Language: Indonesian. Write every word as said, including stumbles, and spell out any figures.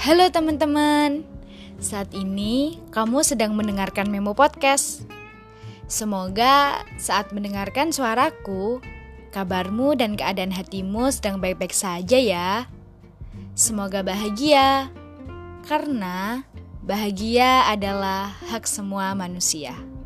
Halo teman-teman, saat ini kamu sedang mendengarkan Memo Podcast. Semoga saat mendengarkan suaraku, kabarmu dan keadaan hatimu sedang baik-baik saja ya. Semoga bahagia, karena bahagia adalah hak semua manusia.